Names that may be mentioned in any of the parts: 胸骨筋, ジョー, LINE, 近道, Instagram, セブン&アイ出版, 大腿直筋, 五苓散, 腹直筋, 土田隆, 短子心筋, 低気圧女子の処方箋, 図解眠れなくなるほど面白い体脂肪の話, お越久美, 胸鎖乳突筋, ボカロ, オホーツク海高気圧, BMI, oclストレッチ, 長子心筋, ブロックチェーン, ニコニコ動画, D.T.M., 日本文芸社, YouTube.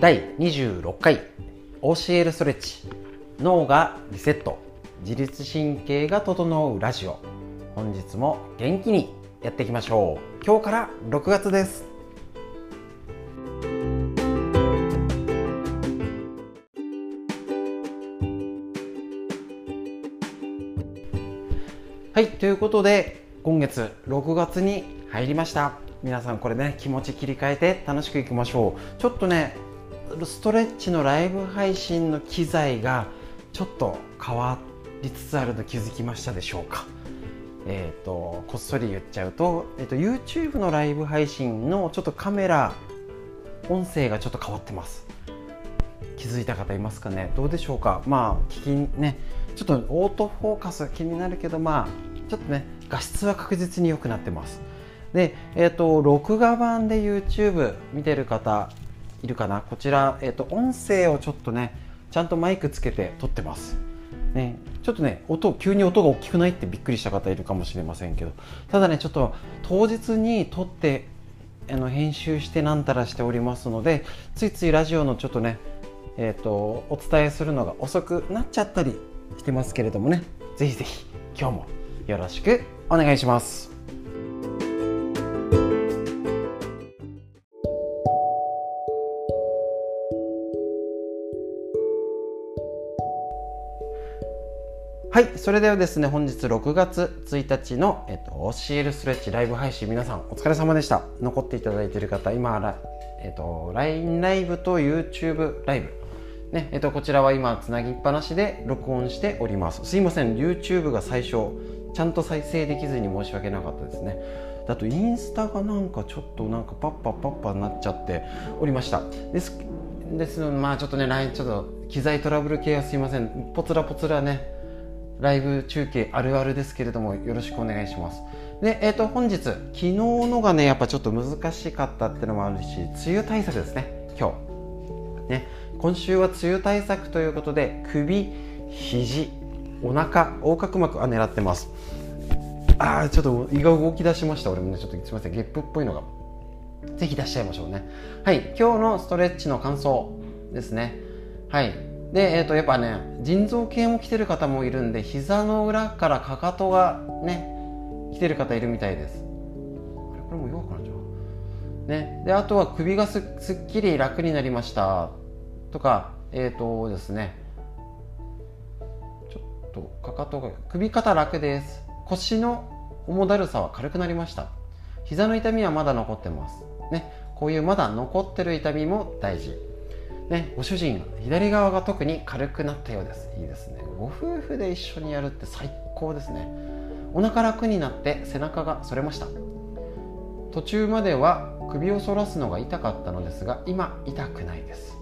第26回 OCL ストレッチ、脳がリセット、自律神経が整うラジオ。本日も元気にやっていきましょう。今日から6月です。はい、ということで今月6月に入りました。皆さんこれね、気持ち切り替えて楽しくいきましょう。ちょっとね、ストレッチのライブ配信の機材がちょっと変わりつつあるの気づきましたでしょうか。こっそり言っちゃうと、YouTube のライブ配信のちょっとカメラ音声がちょっと変わってます。気づいた方いますかね。どうでしょうか。まあ聞きね、ちょっとオートフォーカス気になるけど、まあちょっとね、画質は確実に良くなってます。で、録画版で YouTube 見てる方いるかな。こちら、音声をちょっとね、ちゃんとマイクつけて撮ってます、ね、ちょっとね、急に音が大きくないってびっくりした方いるかもしれませんけど、ただね、ちょっと当日に撮って編集してなんたらしておりますので、ついついラジオのちょっとね、お伝えするのが遅くなっちゃったりしてますけれどもね、ぜひぜひ今日もよろしくお願いします。はい、それではですね、本日6月1日の、OCL ストレッチライブ配信、皆さんお疲れ様でした。残っていただいている方、今、LINE ライブと YouTube ライブね、こちらは今つなぎっぱなしで録音しております。すいません、 YouTube が最初ちゃんと再生できずに申し訳なかったですね。あとインスタがなんかちょっとなんかパッパになっちゃっておりました。ですので、まあちょっとね、 LINE ちょっと機材トラブル系はすいません。ポツラね、ライブ中継あるあるですけれども、よろしくお願いします。で、本日、昨日のがね、やっぱちょっと難しかったってのもあるし、梅雨対策ですね、今日ね。今週は梅雨対策ということで、首、肘、お腹、横隔膜は狙ってます。ちょっと胃が動き出しました。俺もね、ちょっとすいません、ゲップっぽいのがぜひ出しちゃいましょうね。はい、今日のストレッチの感想ですね。はい。で、やっぱね、腎臓系も来てる方もいるんで、膝の裏からかかとがね来てる方いるみたいです。これも弱くなっちゃうね。で、あとは首がすっきり楽になりましたとか、ですね、ちょっとかかとが、首肩楽です。腰の重だるさは軽くなりました。膝の痛みはまだ残ってますね。こういうまだ残ってる痛みも大事ね。ご主人、左側が特に軽くなったようです。いいですね。ご夫婦で一緒にやるって最高ですね。お腹楽になって背中が反れました。途中までは首を反らすのが痛かったのですが、今痛くないです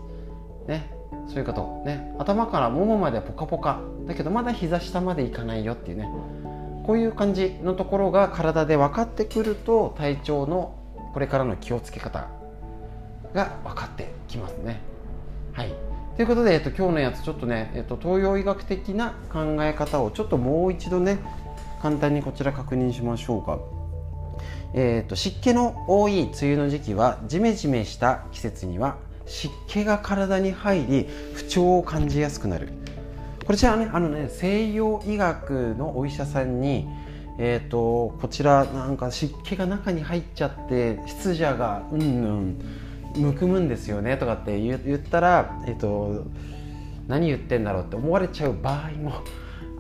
ね。そういうことね。頭からももまでポカポカだけど、まだ膝下までいかないよっていうね、こういう感じのところが体で分かってくると、体調のこれからの気をつけ方が分かってきますね。はい、ということで、今日のやつちょっとね、東洋医学的な考え方をちょっともう一度ね、簡単にこちら確認しましょうか。湿気の多い梅雨の時期は、ジメジメした季節には湿気が体に入り不調を感じやすくなる。これじゃあね、西洋医学のお医者さんに、こちらなんか湿気が中に入っちゃって湿邪がむくむんですよねとかって言ったら、何言ってんだろうって思われちゃう場合も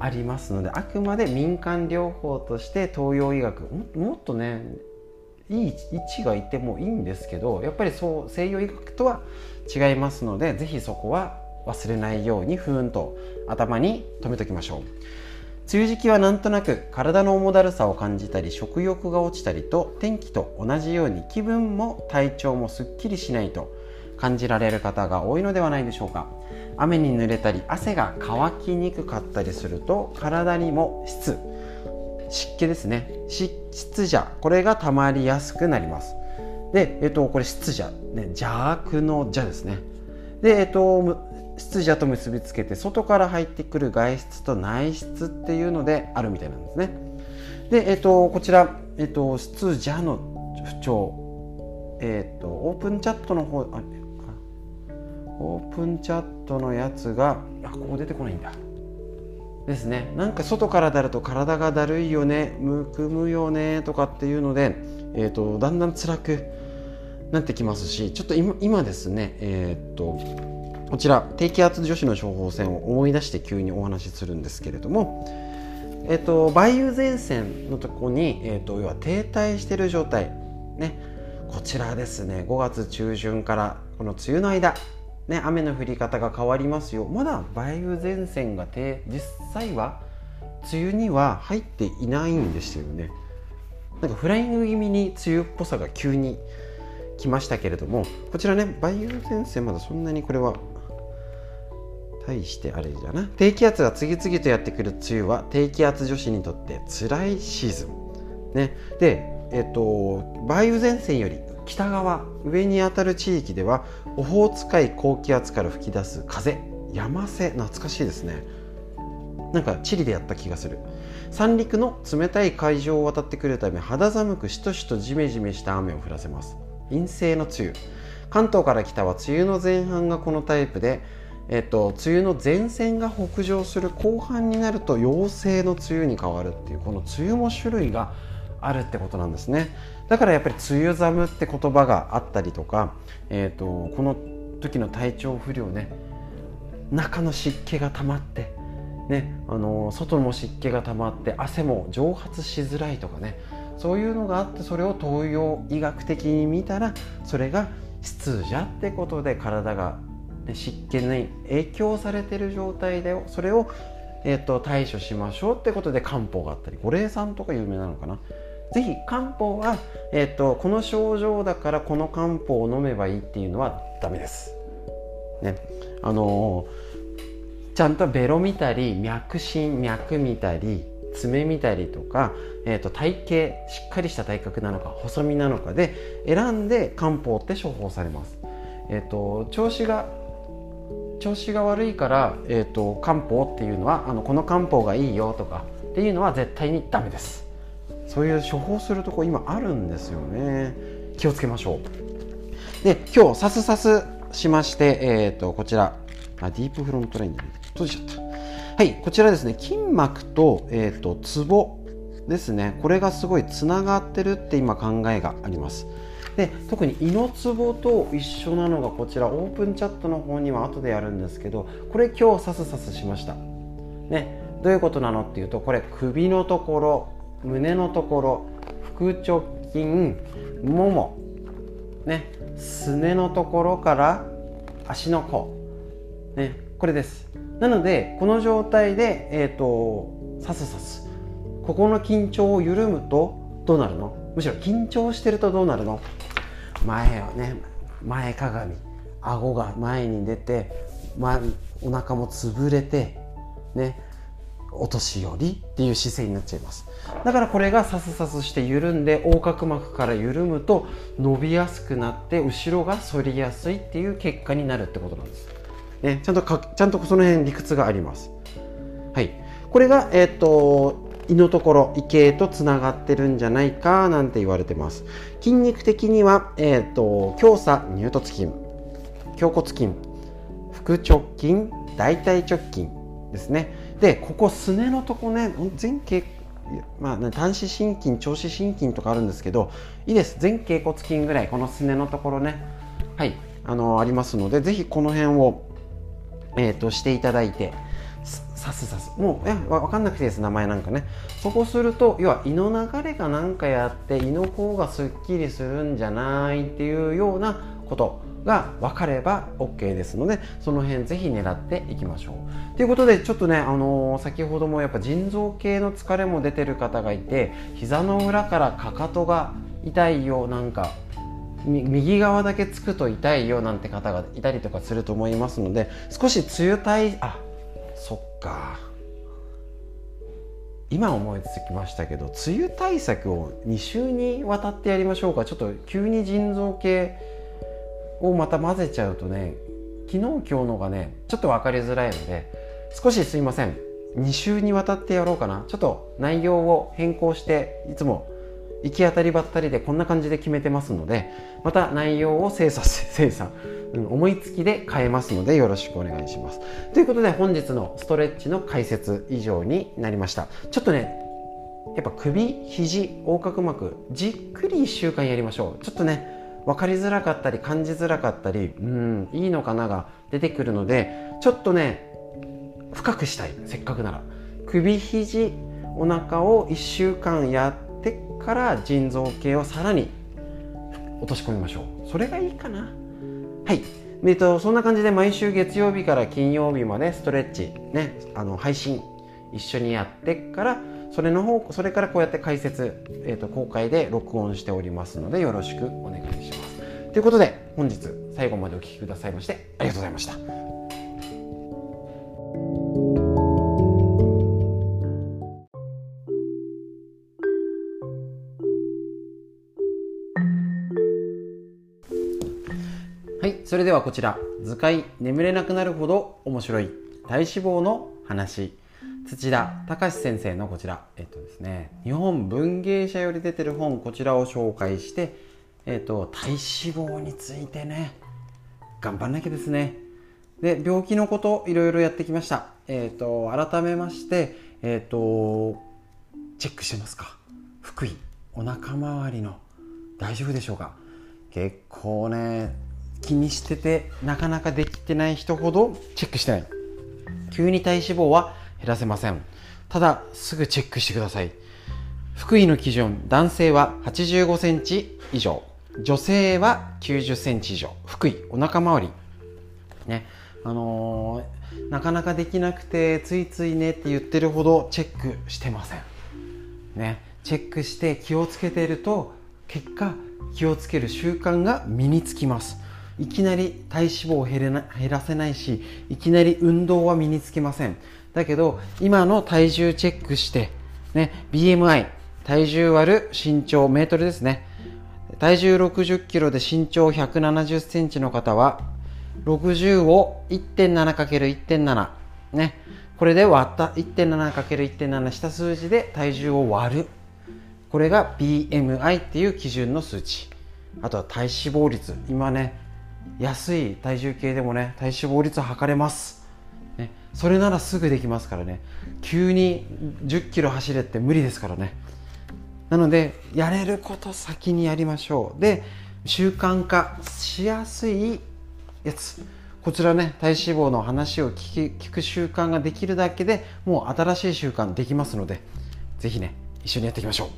ありますので、あくまで民間療法として東洋医学、もっとねいい位置がいてもいいんですけど、やっぱりそう西洋医学とは違いますので、ぜひそこは忘れないようにと頭に留めておきましょう。梅雨時期はなんとなく体の重だるさを感じたり、食欲が落ちたりと、天気と同じように気分も体調もすっきりしないと感じられる方が多いのではないでしょうか。雨に濡れたり汗が乾きにくかったりすると、体にも湿気ですね、湿邪、これがたまりやすくなります。で、これ湿邪、ね、邪悪の邪ですね。で、湿邪と結びつけて、外から入ってくる外出と内出っていうのであるみたいなんですね。で、こちら、湿邪の不調、オープンチャットの方、オープンチャットのやつが、あ、ここ出てこないんだですね。なんか外からだると体がだるいよね、むくむよねとかっていうので、だんだん辛くなってきますし、ちょっと 今ですね、こちら低気圧女子の処方箋を思い出して急にお話しするんですけれども、梅雨前線のとこに、要は停滞している状態、ね、こちらですね、5月中旬からこの梅雨の間、ね、雨の降り方が変わりますよ。まだ梅雨前線が実際は梅雨には入っていないんですよね。なんかフライング気味に梅雨っぽさが急に来ましたけれども、こちらね、梅雨前線まだそんなにこれは対してあれだな。低気圧が次々とやってくる梅雨は低気圧女子にとって辛いシーズン、ね、で、梅雨前線より北側上にあたる地域ではオホーツク海高気圧から吹き出す風、山瀬、懐かしいですね。なんかチリでやった気がする。三陸の冷たい海上を渡ってくるため肌寒くしとしとジメジメした雨を降らせます。陰性の梅雨、関東から北は梅雨の前半がこのタイプで、梅雨の前線が北上する後半になると陽性の梅雨に変わるっていう、この梅雨も種類があるってことなんですね。だからやっぱり梅雨寒って言葉があったりとか、この時の体調不良ね、中の湿気が溜まって、ね、外も湿気が溜まって汗も蒸発しづらいとかね、そういうのがあって、それを東洋医学的に見たらそれが湿邪ってことで、体が湿気に影響されている状態でそれを、対処しましょうってことで漢方があったり、五苓散とか有名なのかな。ぜひ漢方は、この症状だからこの漢方を飲めばいいっていうのはダメです、ね。ちゃんとベロ見たり、脈診、脈見たり、爪見たりとか、体型、しっかりした体格なのか細身なのかで選んで漢方って処方されます。調子が悪いから、漢方っていうのはこの漢方がいいよとかっていうのは絶対にダメです。そういう処方するとこ今あるんですよね。気をつけましょう。で、今日サスサスしまして、こちらディープフロントラインで閉じちゃった。はい、こちらですね、筋膜と、ツボですね、これがすごいつながってるって今考えがあります。で、特に胃のツボと一緒なのがこちらオープンチャットの方には後でやるんですけど、これ今日サスサスしました、ね。どういうことなのっていうと、これ首のところ、胸のところ、腹直筋、もも、ね、すねのところから足の甲、ね、これです。なのでこの状態で、サスサス、ここの緊張を緩むとどうなるの、むしろ緊張してるとどうなるの、前をね、前かがみ、顎が前に出て、お腹も潰れてね、お年寄りっていう姿勢になっちゃいます。だからこれがサスサスして緩んで、横隔膜から緩むと伸びやすくなって後ろが反りやすいっていう結果になるってことなんですね。ちゃんとその辺理屈があります。はい、これが、胃のところ、胃系とつながってるんじゃないかなんて言われてます。筋肉的には、胸鎖乳突筋、胸骨筋、腹直筋、大腿直筋ですね。で、ここすねのとこね、前傾、短子心筋、長子心筋とかあるんですけど、いいです。前傾骨筋ぐらい、このすねのところね、はい、ありますので、ぜひこの辺をしていただいて、さすさす、もう分かんなくていいです、名前なんかね。そこすると、要は胃の流れがなんかやって胃の方がすっきりするんじゃないっていうようなことが分かれば OK ですので、その辺ぜひ狙っていきましょうということで、ちょっとね、先ほどもやっぱ腎臓系の疲れも出てる方がいて、膝の裏からかかとが痛いよ、なんか右側だけつくと痛いよなんて方がいたりとかすると思いますので、少しあ、そっか、今思いつきましたけど、梅雨対策を2週にわたってやりましょうか。ちょっと急に腎臓系をまた混ぜちゃうとね、昨日今日のがねちょっと分かりづらいので、少しすいません、2週にわたってやろうかな。ちょっと内容を変更して、いつも行き当たりばったりでこんな感じで決めてますので、また内容を精査、思いつきで変えますのでよろしくお願いします。ということで本日のストレッチの解説以上になりました。ちょっとねやっぱ首、肘、横隔膜じっくり1週間やりましょう。ちょっとね分かりづらかったり感じづらかったりいいのかなが出てくるので、ちょっとね深くしたい。せっかくなら首、肘、お腹を1週間やってから腎臓系をさらに落とし込みましょう。それがいいかな。はい、そんな感じで毎週月曜日から金曜日までストレッチ、ね、配信一緒にやってからそれからこうやって解説、公開で録音しておりますのでよろしくお願いします。ということで本日最後までお聴きくださいましてありがとうございました。はい、それではこちら図解眠れなくなるほど面白い体脂肪の話、土田隆先生のこちら、日本文芸社より出てる本、こちらを紹介して、体脂肪についてね頑張んなきゃですね。で病気のこといろいろやってきました、改めまして、チェックしてますか、腹囲、お腹周りの大丈夫でしょうか。結構ね気にしててなかなかできてない人ほどチェックしてない。急に体脂肪は減らせません。ただすぐチェックしてください。腹囲の基準、男性は85センチ以上、女性は90センチ以上。腹囲、お腹周りね、なかなかできなくてついついねって言ってるほどチェックしてませんね。チェックして気をつけていると結果気をつける習慣が身につきます。いきなり体脂肪を減らせないし、いきなり運動は身につけません。だけど今の体重チェックして、ね、BMI 体重割る身長メートルですね。体重60キロで身長170センチの方は60を 1.7×1.7 ね、これで割った 1.7×1.7 した数字で体重を割る、これが BMI っていう基準の数値。あとは体脂肪率、今ね安い体重計でもね体脂肪率測れます、ね、それならすぐできますからね。急に10キロ走れって無理ですからね。なのでやれること先にやりましょう。で習慣化しやすいやつ、こちらね体脂肪の話を聞く習慣ができるだけでもう新しい習慣できますので、ぜひね一緒にやっていきましょう。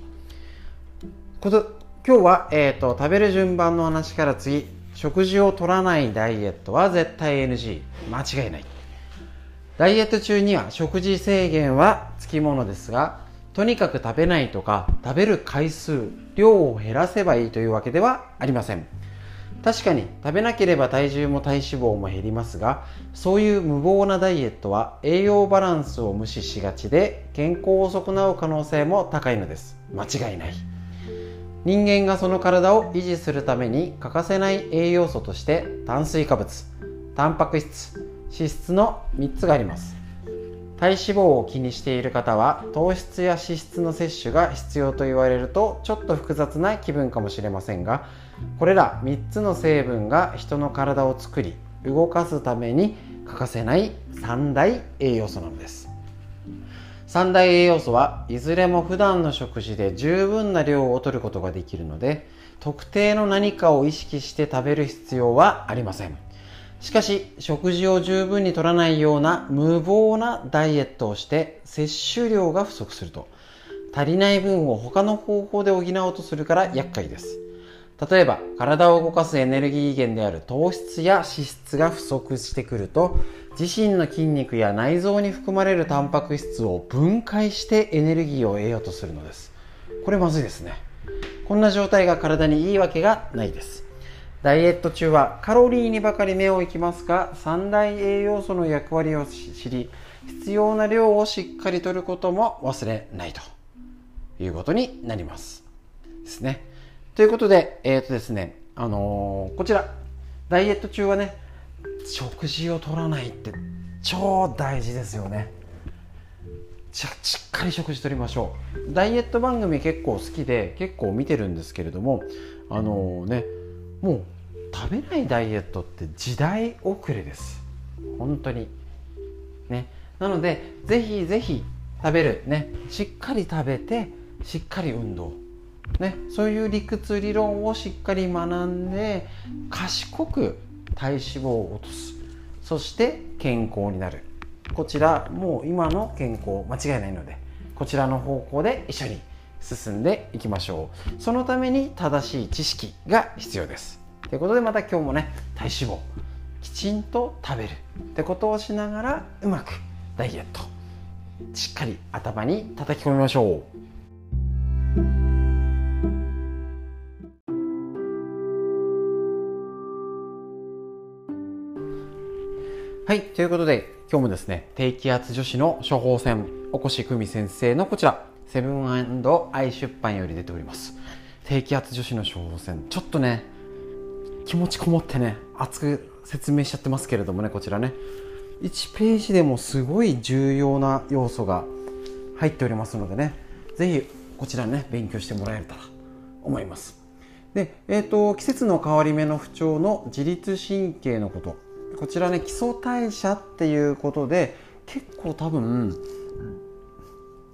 今日は、食べる順番の話から、次食事を取らないダイエットは絶対 NG、 間違いない。ダイエット中には食事制限はつきものですが、とにかく食べないとか食べる回数、量を減らせばいいというわけではありません。確かに食べなければ体重も体脂肪も減りますが、そういう無謀なダイエットは栄養バランスを無視しがちで健康を損なう可能性も高いのです。間違いない。人間がその体を維持するために欠かせない栄養素として炭水化物、タンパク質、脂質の3つがあります。体脂肪を気にしている方は糖質や脂質の摂取が必要と言われるとちょっと複雑な気分かもしれませんが、これら3つの成分が人の体を作り動かすために欠かせない3大栄養素なのです。三大栄養素はいずれも普段の食事で十分な量を摂ることができるので、特定の何かを意識して食べる必要はありません。しかし食事を十分に摂らないような無謀なダイエットをして摂取量が不足すると、足りない分を他の方法で補おうとするから厄介です。例えば体を動かすエネルギー源である糖質や脂質が不足してくると、自身の筋肉や内臓に含まれるタンパク質を分解してエネルギーを得ようとするのです。これまずいですね。こんな状態が体にいいわけがないです。ダイエット中はカロリーにばかり目をいきますが、三大栄養素の役割を知り必要な量をしっかり摂ることも忘れないということになりますですね。ということで、こちらダイエット中はね食事を取らないって超大事ですよね。ちゃしっかり食事とりましょう。ダイエット番組結構好きで結構見てるんですけれども、もう食べないダイエットって時代遅れです本当にね。なのでぜひぜひ食べるね、しっかり食べてしっかり運動ね、そういう理屈理論をしっかり学んで賢く体脂肪を落とす、そして健康になる。こちらもう今の健康間違いないので、こちらの方向で一緒に進んでいきましょう。そのために正しい知識が必要ですということで、また今日もね、体脂肪きちんと食べるってことをしながら、うまくダイエットしっかり頭に叩き込みましょう。はい、ということで今日もですね、低気圧女子の処方箋、お越久美先生のこちらセブン&アイ出版より出ております低気圧女子の処方箋、ちょっとね気持ちこもってね熱く説明しちゃってますけれどもね、こちらね1ページでもすごい重要な要素が入っておりますのでね、ぜひこちらね勉強してもらえたらと思います。で、季節の変わり目の不調の自律神経のこと、こちらね基礎代謝っていうことで結構多分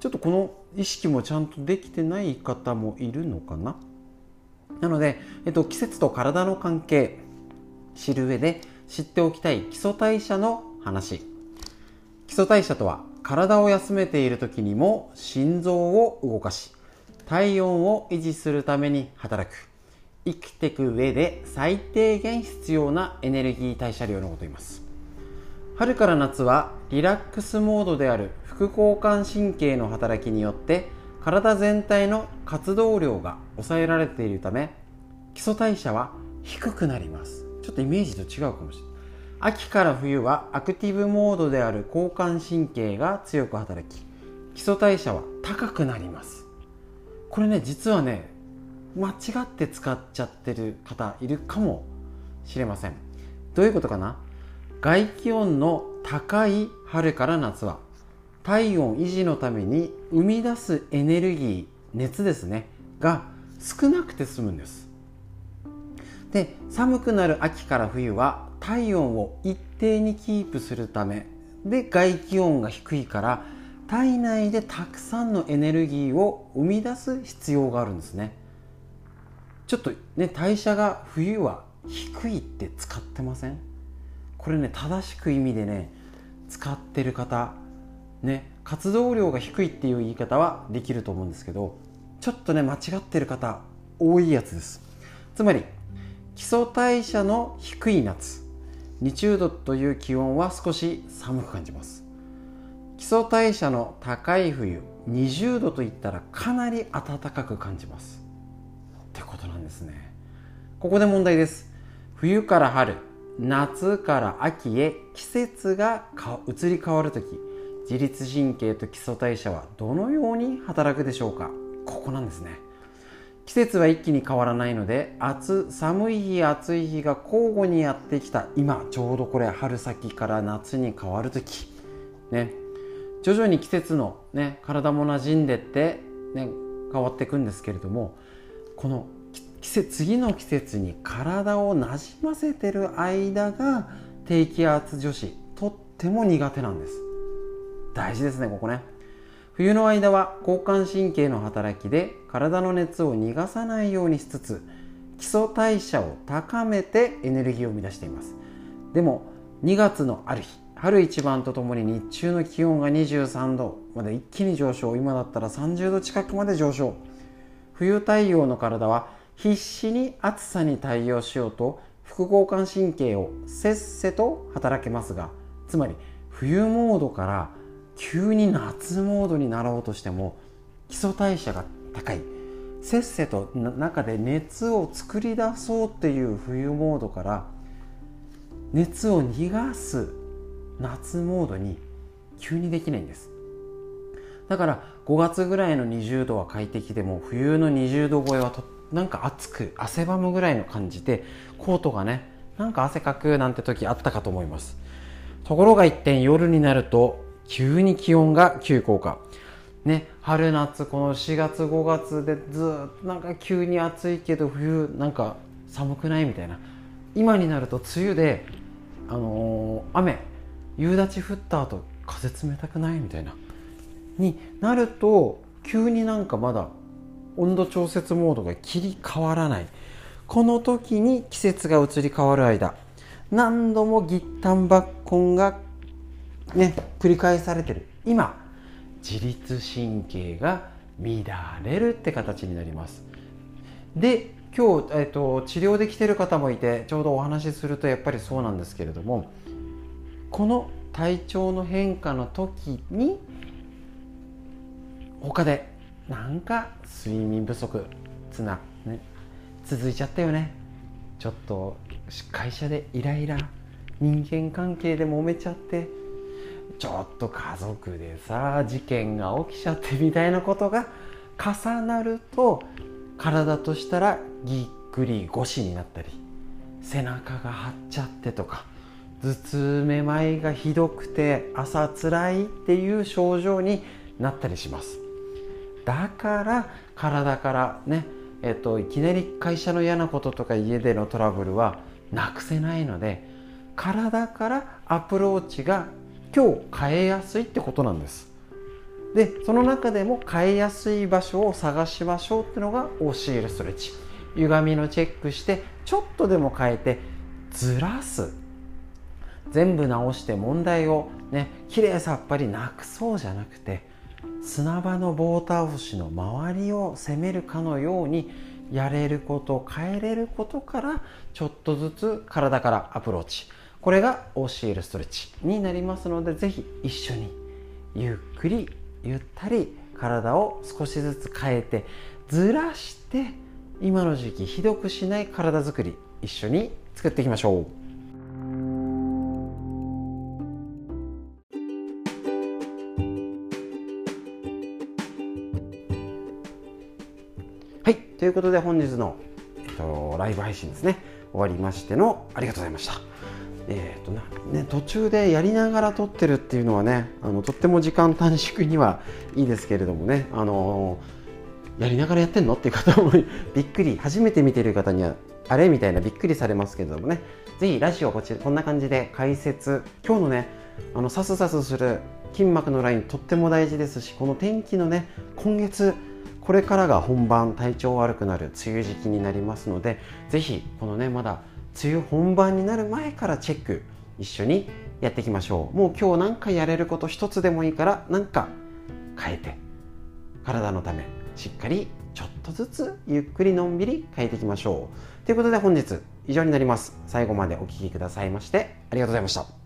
ちょっとこの意識もちゃんとできてない方もいるのかな。なので、季節と体の関係知る上で知っておきたい基礎代謝の話。基礎代謝とは体を休めている時にも心臓を動かし体温を維持するために働く、生きていく上で最低限必要なエネルギー代謝量のことを言います。春から夏はリラックスモードである副交感神経の働きによって体全体の活動量が抑えられているため基礎代謝は低くなります。ちょっとイメージと違うかもしれない。秋から冬はアクティブモードである交感神経が強く働き基礎代謝は高くなります。これね実はね間違って使っちゃってる方いるかもしれません。どういうことかな。外気温の高い春から夏は体温維持のために生み出すエネルギー、熱ですねが少なくて済むんです。で、寒くなる秋から冬は体温を一定にキープするためで外気温が低いから体内でたくさんのエネルギーを生み出す必要があるんですね。ちょっとね代謝が冬は低いって使ってません？これね正しく意味でね使ってる方ね、活動量が低いっていう言い方はできると思うんですけど、ちょっとね間違ってる方多いやつです。つまり基礎代謝の低い夏、20度という気温は少し寒く感じます。基礎代謝の高い冬、20度といったらかなり暖かく感じますってことなんですね。ここで問題です。冬から春、夏から秋へ季節が移り変わるとき、自律神経と基礎代謝はどのように働くでしょうか。ここなんですね。季節は一気に変わらないので寒い日暑い日が交互にやってきた今、ちょうどこれ春先から夏に変わるときね、徐々に季節のね体も馴染んでってね変わっていくんですけれども、この次の季節に体をなじませてる間が低気圧女子とっても苦手なんです。大事ですねここね。冬の間は交感神経の働きで体の熱を逃がさないようにしつつ基礎代謝を高めてエネルギーを生み出しています。でも2月のある日、春一番とともに日中の気温が23度まで一気に上昇、今だったら30度近くまで上昇。冬対応の体は必死に暑さに対応しようと副交感神経をせっせと働けますが、つまり冬モードから急に夏モードになろうとしても基礎代謝が高い、せっせと中で熱を作り出そうっていう冬モードから熱を逃がす夏モードに急にできないんです。だから5月ぐらいの20度は快適でも冬の20度超えはなんか暑く汗ばむぐらいの感じでコートがねなんか汗かくなんて時あったかと思います。ところが一転、夜になると急に気温が急降下ね、春夏この4月5月でずっとなんか急に暑いけど冬なんか寒くないみたいな、今になると梅雨で、雨夕立降った後風冷たくないみたいなになると、急になんかまだ温度調節モードが切り替わらない。この時に季節が移り変わる間、何度もギッタンバッコンがね繰り返されてる。今自律神経が乱れるって形になります。で今日、治療できてる方もいて、ちょうどお話しするとやっぱりそうなんですけれども、この体調の変化の時に他でなんか睡眠不足つな、ね、続いちゃったよね、ちょっと会社でイライラ、人間関係で揉めちゃって、ちょっと家族でさ事件が起きちゃってみたいなことが重なると、体としたらぎっくり腰になったり、背中が張っちゃってとか、頭痛めまいがひどくて朝つらいっていう症状になったりします。だから体からね、いきなり会社の嫌なこととか家でのトラブルはなくせないので、体からアプローチが今日変えやすいってことなんです。でその中でも変えやすい場所を探しましょうっていうのが OCL ストレッチ。歪みのチェックしてちょっとでも変えてずらす、全部直して問題をねきれいさっぱりなくそうじゃなくて、砂場の棒倒しの周りを攻めるかのようにやれること変えれることからちょっとずつ体からアプローチ、これが OCL ストレッチになりますので、ぜひ一緒にゆっくりゆったり体を少しずつ変えてずらして、今の時期ひどくしない体づくり一緒に作っていきましょう。はい、ということで本日の、ライブ配信ですね、終わりましてのありがとうございました。途中でやりながら撮ってるっていうのはね、とっても時間短縮にはいいですけれどもね、やりながらやってんのっていう方もびっくり、初めて見てる方にはあれみたいなびっくりされますけれどもね、ぜひラジオこんな感じで解説、今日のねサスサスする筋膜のラインとっても大事ですし、この天気のね今月これからが本番、体調悪くなる梅雨時期になりますので、ぜひこのねまだ梅雨本番になる前からチェック一緒にやっていきましょう。もう今日何かやれること一つでもいいから何か変えて、体のためしっかりちょっとずつゆっくりのんびり変えていきましょう。ということで本日以上になります。最後までお聞きくださいましてありがとうございました。